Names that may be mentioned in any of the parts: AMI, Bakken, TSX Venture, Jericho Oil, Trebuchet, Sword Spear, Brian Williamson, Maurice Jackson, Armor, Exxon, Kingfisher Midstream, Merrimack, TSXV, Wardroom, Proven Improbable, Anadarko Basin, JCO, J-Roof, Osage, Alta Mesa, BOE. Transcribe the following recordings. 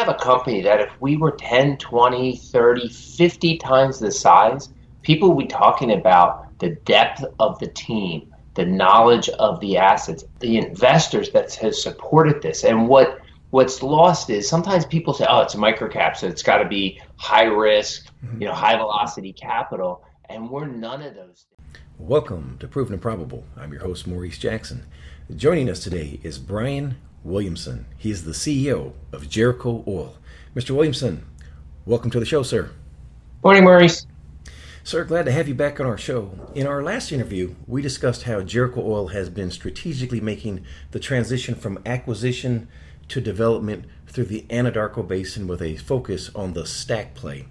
have a company that if we were 10, 20, 30, 50 times the size, people would be talking about the depth of the team, the knowledge of the assets, the investors that has supported this. And what's lost is sometimes people say, oh, it's a microcap, so it's got to be high risk, you know, high velocity capital. And we're none of those things. Welcome to Proven Improbable. I'm your host, Maurice Jackson. Joining us today is Brian Williamson. He is the CEO of Jericho Oil. Mr. Williamson, welcome to the show, sir. Morning, Maurice. Sir, glad to have you back on our show. In our last interview, we discussed how Jericho Oil has been strategically making the transition from acquisition to development through the Anadarko Basin with a focus on the stack play.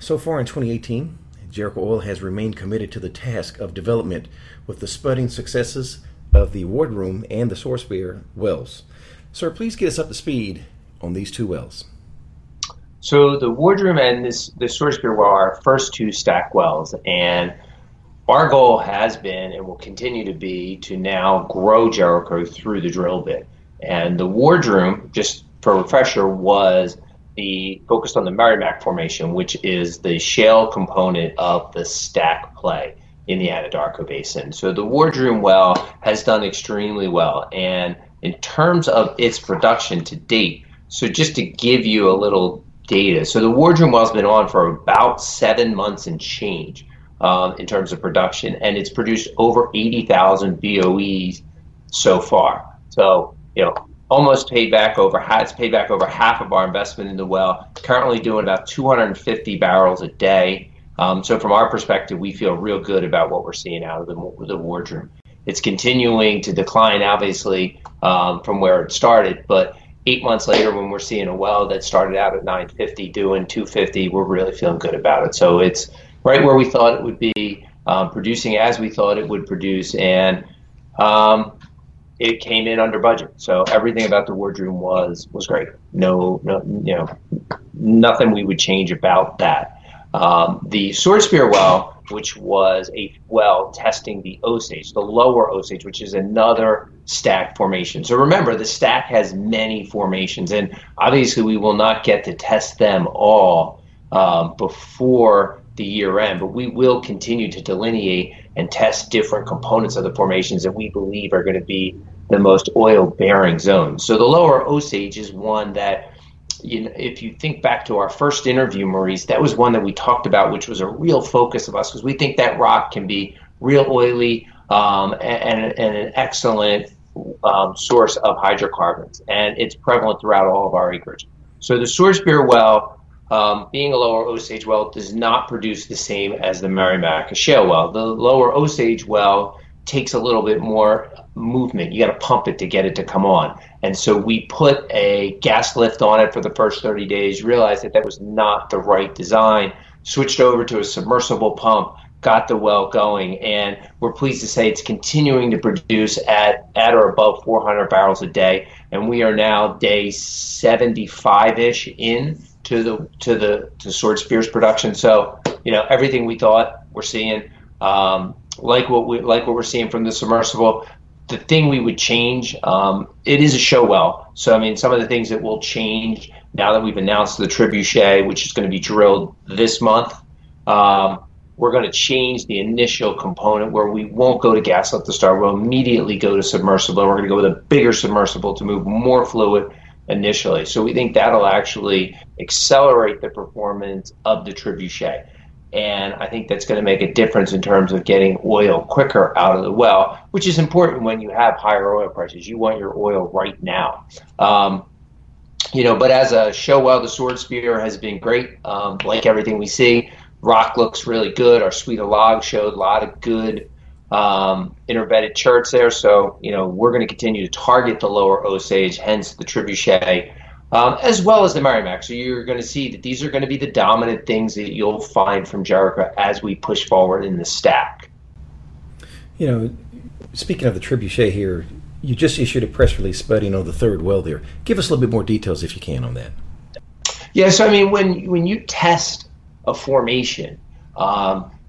So far in 2018, Jericho Oil has remained committed to the task of development with the spudding successes of the Wardroom and the Sword Spear wells. Sir, please get us up to speed on these two wells. So the Wardroom and the Sword Spear well are our first two stack wells, and our goal has been and will continue to be to now grow Jericho through the drill bit. And the Wardroom, just for a refresher, was focused on the Merrimack formation, which is the shale component of the stack play in the Anadarko Basin. So the Wardroom well has done extremely well. And in terms of its production to date, so just to give you a little data, so the Wardroom well has been on for about 7 months and change in terms of production, and it's produced over 80,000 BOEs so far. So, you know, almost paid back over half of our investment in the well, currently doing about 250 barrels a day. So from our perspective, we feel real good about what we're seeing out of the Wardroom. It's continuing to decline, obviously, from where it started, but 8 months later when we're seeing a well that started out at 950 doing 250, we're really feeling good about it. So it's right where we thought it would be, producing as we thought it would produce, and it came in under budget. So everything about the Wardroom was great. No, you know, nothing we would change about that. The Sword Spear well, which was a well testing the Osage, the lower Osage, which is another stack formation. So remember, the stack has many formations, and obviously we will not get to test them all before the year end, but we will continue to delineate and test different components of the formations that we believe are going to be the most oil-bearing zones. So the lower Osage is one that, you know, if you think back to our first interview, Maurice, that was one that we talked about, which was a real focus of us because we think that rock can be real oily and an excellent source of hydrocarbons, and it's prevalent throughout all of our acreage. So the Sword Spear well, being a lower Osage well, does not produce the same as the Merrimack shale well. The lower Osage well takes a little bit more movement. You got to pump it to get it to come on. And so we put a gas lift on it for the first 30 days, realized that was not the right design, switched over to a submersible pump, got the well going, and we're pleased to say it's continuing to produce at or above 400 barrels a day. And we are now day 75-ish in to Sword Spear's production. So, you know, everything we thought we're seeing, like what we're seeing from the submersible. The thing we would change, it is a show well. So, I mean, some of the things that will change now that we've announced the Trebuchet, which is going to be drilled this month, we're going to change the initial component where we won't go to gas lift to start. We'll immediately go to submersible. We're going to go with a bigger submersible to move more fluid initially. So we think that'll actually accelerate the performance of the Trebuchet. And I think that's going to make a difference in terms of getting oil quicker out of the well, which is important when you have higher oil prices. You want your oil right now. You know, but as a show well, the Sword Spear has been great. Like everything we see, rock looks really good. Our suite of logs showed a lot of good interbedded charts there. So, you know, we're going to continue to target the lower Osage, hence the Trebuchet, as well as the Merrimack. So you're going to see that these are going to be the dominant things that you'll find from Jericho as we push forward in the stack. You know, speaking of the Trebuchet here, you just issued a press release spudding on the third well there. Give us a little bit more details if you can on that. Yeah, so I mean, when you test a formation,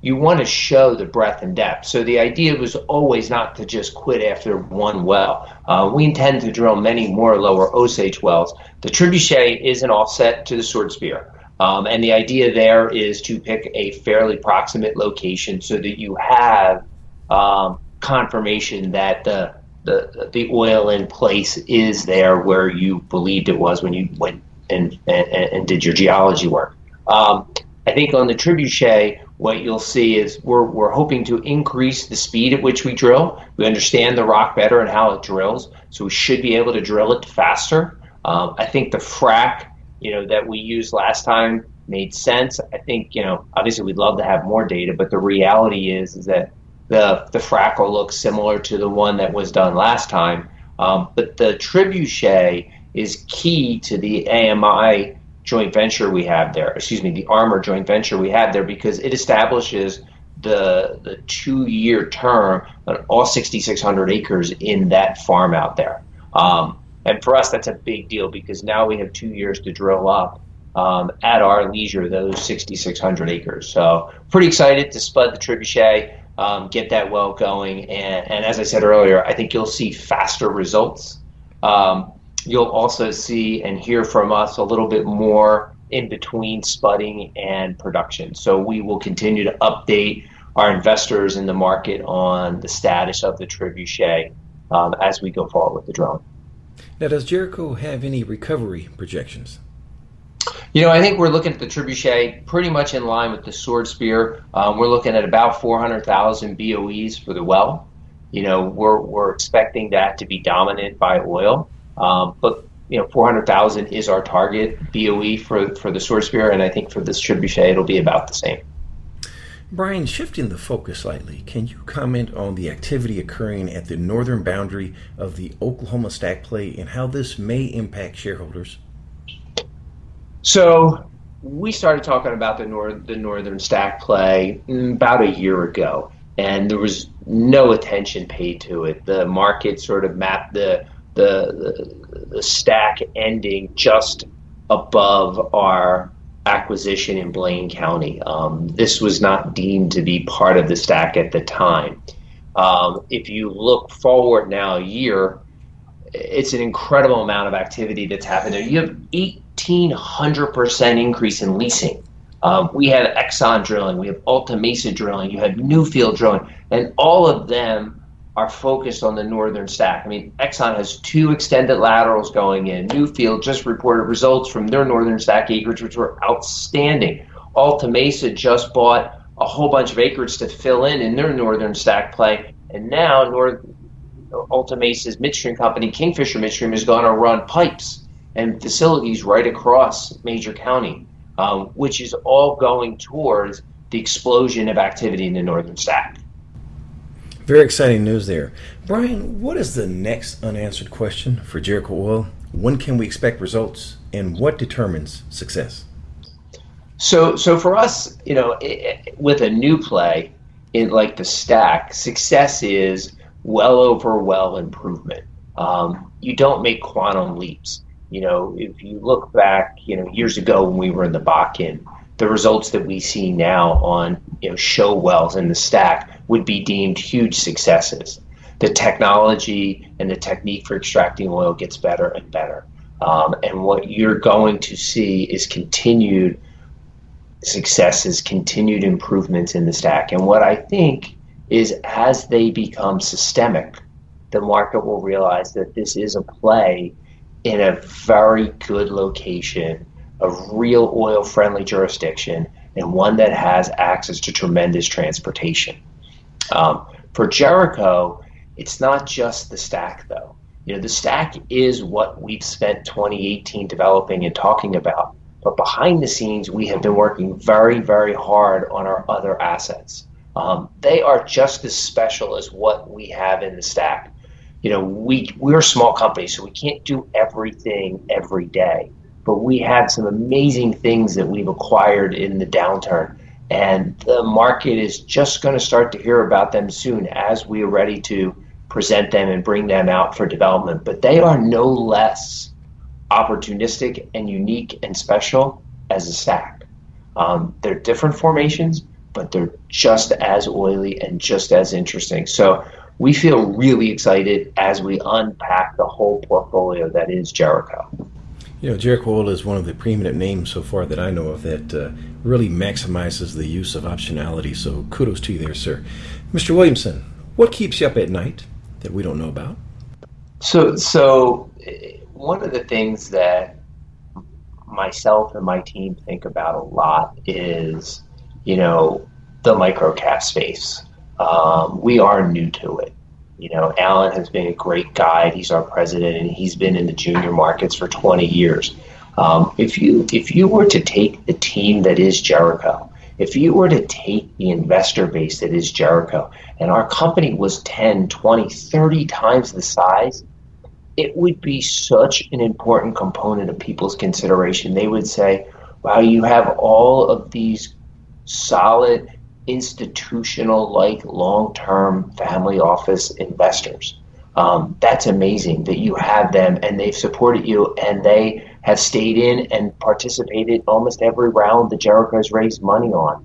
you want to show the breadth and depth. So the idea was always not to just quit after one well. We intend to drill many more lower Osage wells. The Trebuchet is an offset to the Sword Spear. And the idea there is to pick a fairly proximate location so that you have confirmation that the oil in place is there where you believed it was when you went and did your geology work. I think on the Trebuchet, what you'll see is we're hoping to increase the speed at which we drill. We understand the rock better and how it drills, so we should be able to drill it faster. I think the frack, that we used last time made sense. I think, obviously we'd love to have more data, but the reality is that the frack will look similar to the one that was done last time. But the Trebuchet is key to the AMI joint venture we have there, the Armor joint venture we have there, because it establishes the 2-year term on all 6,600 acres in that farm out there. And for us, that's a big deal because now we have 2 years to drill up at our leisure those 6,600 acres. So pretty excited to spud the Trebuchet, get that well going. And as I said earlier, I think you'll see faster results. You'll also see and hear from us a little bit more in between spudding and production. So we will continue to update our investors in the market on the status of the Trebuchet as we go forward with the drilling. Now, does Jericho have any recovery projections? I think we're looking at the Trebuchet pretty much in line with the Sword Spear. We're looking at about 400,000 BOEs for the well. We're expecting that to be dominant by oil. But 400,000 is our target BOE for the Sword Spear, and I think for this Trebuchet it'll be about the same. Brian, shifting the focus slightly, can you comment on the activity occurring at the northern boundary of the Oklahoma Stack Play and how this may impact shareholders? So we started talking about the northern Stack Play about a year ago, and there was no attention paid to it. The market sort of mapped the stack ending just above our acquisition in Blaine County. This was not deemed to be part of the stack at the time. If you look forward now a year, it's an incredible amount of activity that's happened there. You have 1,800% increase in leasing. We have Exxon drilling, we have Alta Mesa drilling, you have Newfield drilling, and all of them are focused on the northern stack. I mean, Exxon has 2 extended laterals going in. Newfield just reported results from their northern stack acreage, which were outstanding. Alta Mesa just bought a whole bunch of acreage to fill in their northern stack play. And now Alta Mesa's midstream company, Kingfisher Midstream, is going to run pipes and facilities right across Major County, which is all going towards the explosion of activity in the northern stack. Very exciting news there. Brian, what is the next unanswered question for Jericho Oil? When can we expect results, and what determines success? So for us, with a new play like the stack, success is well over well improvement. You don't make quantum leaps. If you look back, years ago when we were in the Bakken, the results that we see now on show wells in the stack would be deemed huge successes. The technology and the technique for extracting oil gets better and better. And what you're going to see is continued successes, continued improvements in the stack. And what I think is as they become systemic, the market will realize that this is a play in a very good location, a real oil-friendly jurisdiction, and one that has access to tremendous transportation. For Jericho, it's not just the stack, though. The stack is what we've spent 2018 developing and talking about, but behind the scenes, we have been working very, very hard on our other assets. They are just as special as what we have in the stack. We're a small company, so we can't do everything every day. But we had some amazing things that we've acquired in the downturn. And the market is just going to start to hear about them soon as we are ready to present them and bring them out for development. But they are no less opportunistic and unique and special as a stack. They're different formations, but they're just as oily and just as interesting. So we feel really excited as we unpack the whole portfolio that is Jericho. You know, Jericho Oil is one of the preeminent names so far that I know of that really maximizes the use of optionality, so kudos to you there, sir. Mr. Williamson, what keeps you up at night that we don't know about? So one of the things that myself and my team think about a lot is, you know, the microcap space. We are new to it. You know, Alan has been a great guide. He's our president, and he's been in the junior markets for 20 years. If you were to take the team that is Jericho, if you were to take the investor base that is Jericho, and our company was 10, 20, 30 times the size, it would be such an important component of people's consideration. They would say, wow, you have all of these solid institutional-like long-term family office investors. That's amazing that you have them, and they've supported you, and they have stayed in and participated almost every round that Jericho has raised money on.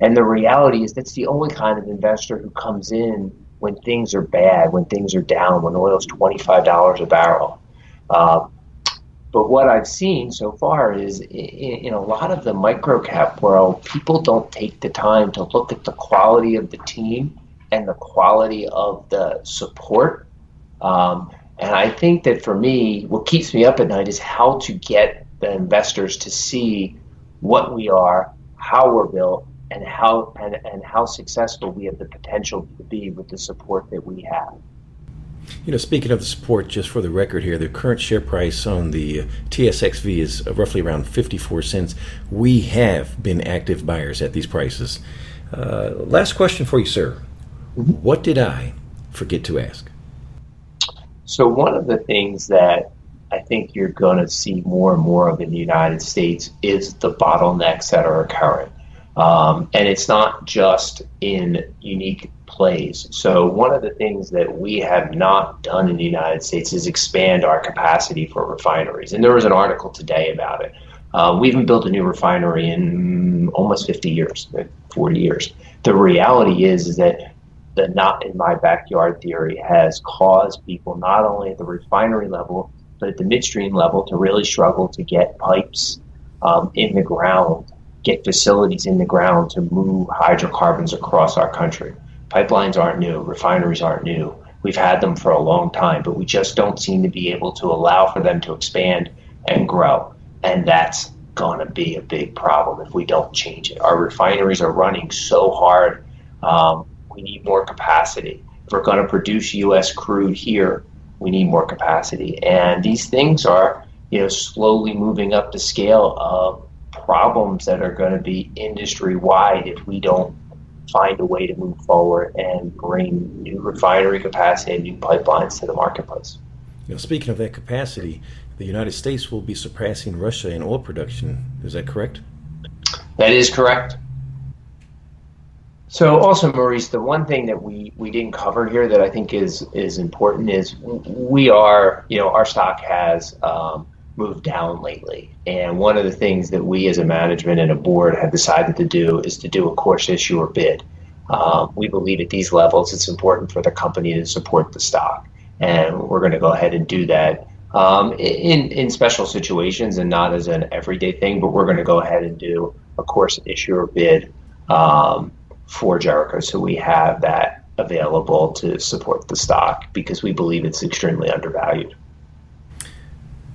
And the reality is that's the only kind of investor who comes in when things are bad, when things are down, when oil's $25 a barrel. But what I've seen so far is in a lot of the microcap world, people don't take the time to look at the quality of the team and the quality of the support. And I think that for me, what keeps me up at night is how to get the investors to see what we are, how we're built, and how successful we have the potential to be with the support that we have. You know, speaking of the support, just for the record here, the current share price on the TSXV is roughly around 54 cents. We have been active buyers at these prices. Last question for you, sir. What did I forget to ask? So one of the things that I think you're going to see more and more of in the United States is the bottlenecks that are occurring. And it's not just in unique plays. So one of the things that we have not done in the United States is expand our capacity for refineries. And there was an article today about it. We haven't built a new refinery in almost 50 years, 40 years. The reality is that the not in my backyard theory has caused people not only at the refinery level, but at the midstream level to really struggle to get pipes in the ground, get facilities in the ground to move hydrocarbons across our country. Pipelines aren't new. Refineries aren't new. We've had them for a long time, but we just don't seem to be able to allow for them to expand and grow. And that's going to be a big problem if we don't change it. Our refineries are running so hard. We need more capacity. If we're going to produce U.S. crude here, we need more capacity. And these things are, you know, slowly moving up the scale of problems that are going to be industry-wide if we don't find a way to move forward and bring new refinery capacity and new pipelines to the marketplace. You know, speaking of that capacity, the United States will be surpassing Russia in oil production. Is that correct? That is correct. So also, Maurice, the one thing that we didn't cover here that I think is important is we are, you know, our stock has moved down lately. And one of the things that we as a management and a board have decided to do is to do a course issuer bid. We believe at these levels it's important for the company to support the stock. And we're going to go ahead and do that in special situations and not as an everyday thing, but we're going to go ahead and do a course issuer bid for Jericho. So we have that available to support the stock because we believe it's extremely undervalued.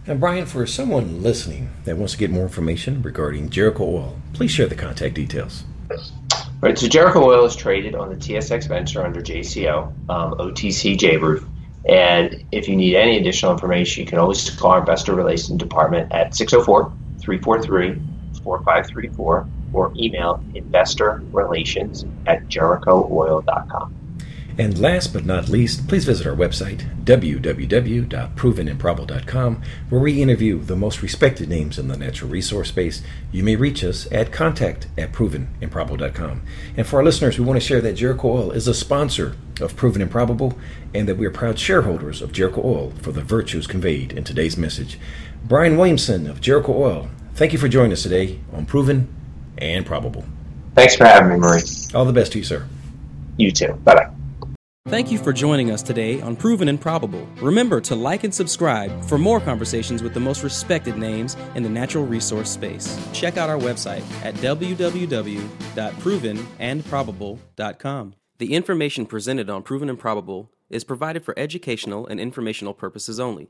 And Brian, for someone listening that wants to get more information regarding Jericho Oil, please share the contact details. All right, so Jericho Oil is traded on the TSX Venture under JCO, OTC J-Roof. And if you need any additional information, you can always call our Investor Relations Department at 604-343-4534 or email investorrelations@JerichoOil.com. And last but not least, please visit our website, www.provenimprobable.com, where we interview the most respected names in the natural resource space. You may reach us at contact@provenimprobable.com. And for our listeners, we want to share that Jericho Oil is a sponsor of Proven Improbable and that we are proud shareholders of Jericho Oil for the virtues conveyed in today's message. Brian Williamson of Jericho Oil, thank you for joining us today on Proven and Probable. Thanks for having me, Maurice. All the best to you, sir. You too. Bye-bye. Thank you for joining us today on Proven Improbable. Remember to like and subscribe for more conversations with the most respected names in the natural resource space. Check out our website at www.provenandprobable.com. The information presented on Proven Improbable is provided for educational and informational purposes only,